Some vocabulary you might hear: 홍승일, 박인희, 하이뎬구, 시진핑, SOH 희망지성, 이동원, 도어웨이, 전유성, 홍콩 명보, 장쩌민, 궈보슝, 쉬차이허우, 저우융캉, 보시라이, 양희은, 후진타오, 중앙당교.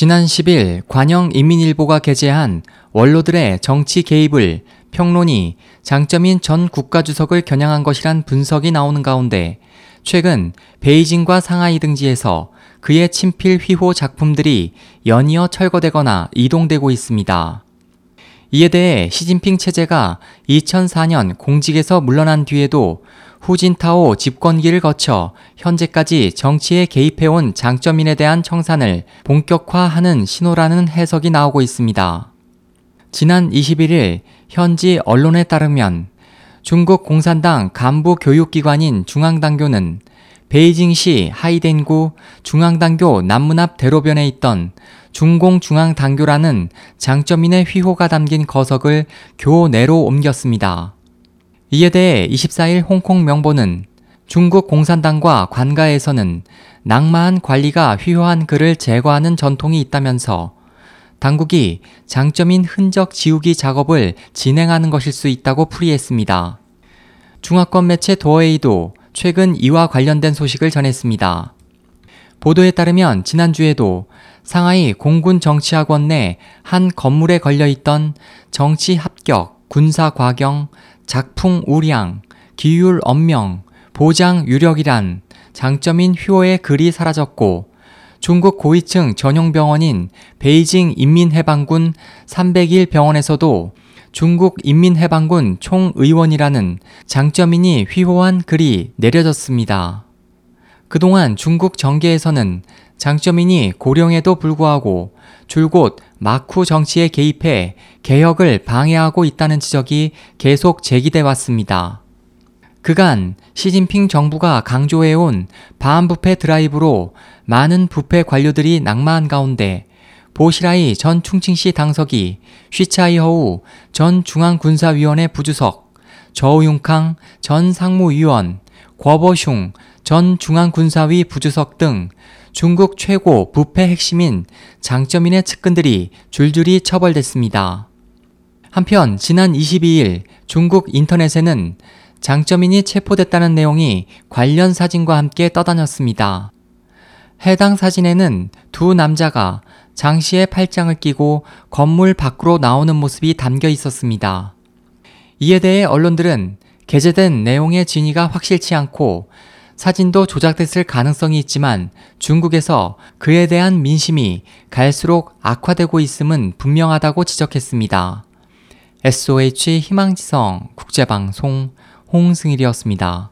지난 10일 관영인민일보가 게재한 원로들의 정치 개입을 평론이 장쩌민 전 국가주석을 겨냥한 것이란 분석이 나오는 가운데 최근 베이징과 상하이 등지에서 그의 친필 휘호 작품들이 연이어 철거되거나 이동되고 있습니다. 이에 대해 시진핑 체제가 2004년 공직에서 물러난 뒤에도 후진타오 집권기를 거쳐 현재까지 정치에 개입해온 장쩌민에 대한 청산을 본격화하는 신호라는 해석이 나오고 있습니다. 지난 21일 현지 언론에 따르면 중국 공산당 간부 교육기관인 중앙당교는 베이징시 하이뎬구 중앙당교 남문 앞 대로변에 있던 중공중앙당교라는 장쩌민의 휘호가 담긴 거석을 교내로 옮겼습니다. 이에 대해 24일 홍콩 명보는 중국 공산당과 관가에서는 낙마한 관리가 휘호한 글을 제거하는 전통이 있다면서 당국이 장쩌민 흔적 지우기 작업을 진행하는 것일 수 있다고 풀이했습니다. 중화권 매체 도어웨이도 최근 이와 관련된 소식을 전했습니다. 보도에 따르면 지난주에도 상하이 공군정치학원 내 한 건물에 걸려있던 정치 합격, 군사 과경, 작풍 우량, 기율 엄명, 보장 유력이란 장쩌민 휘호의 글이 사라졌고 중국 고위층 전용병원인 베이징 인민해방군 301병원에서도 중국 인민해방군 총의원이라는 장쩌민이 휘호한 글이 내려졌습니다. 그동안 중국 정계에서는 장쩌민이 고령에도 불구하고 줄곧 마쿠 정치에 개입해 개혁을 방해하고 있다는 지적이 계속 제기돼 왔습니다. 그간 시진핑 정부가 강조해온 반부패 드라이브로 많은 부패 관료들이 낙마한 가운데 보시라이 전 충칭시 당서기, 쉬차이허우 전 중앙군사위원회 부주석, 저우융캉 전 상무위원, 궈보슝 전 중앙군사위 부주석 등 중국 최고 부패 핵심인 장쩌민의 측근들이 줄줄이 처벌됐습니다. 한편 지난 22일 중국 인터넷에는 장쩌민이 체포됐다는 내용이 관련 사진과 함께 떠다녔습니다. 해당 사진에는 두 남자가 장 씨의 팔짱을 끼고 건물 밖으로 나오는 모습이 담겨 있었습니다. 이에 대해 언론들은 게재된 내용의 진위가 확실치 않고 사진도 조작됐을 가능성이 있지만 중국에서 그에 대한 민심이 갈수록 악화되고 있음은 분명하다고 지적했습니다. SOH 희망지성 국제방송 홍승일이었습니다.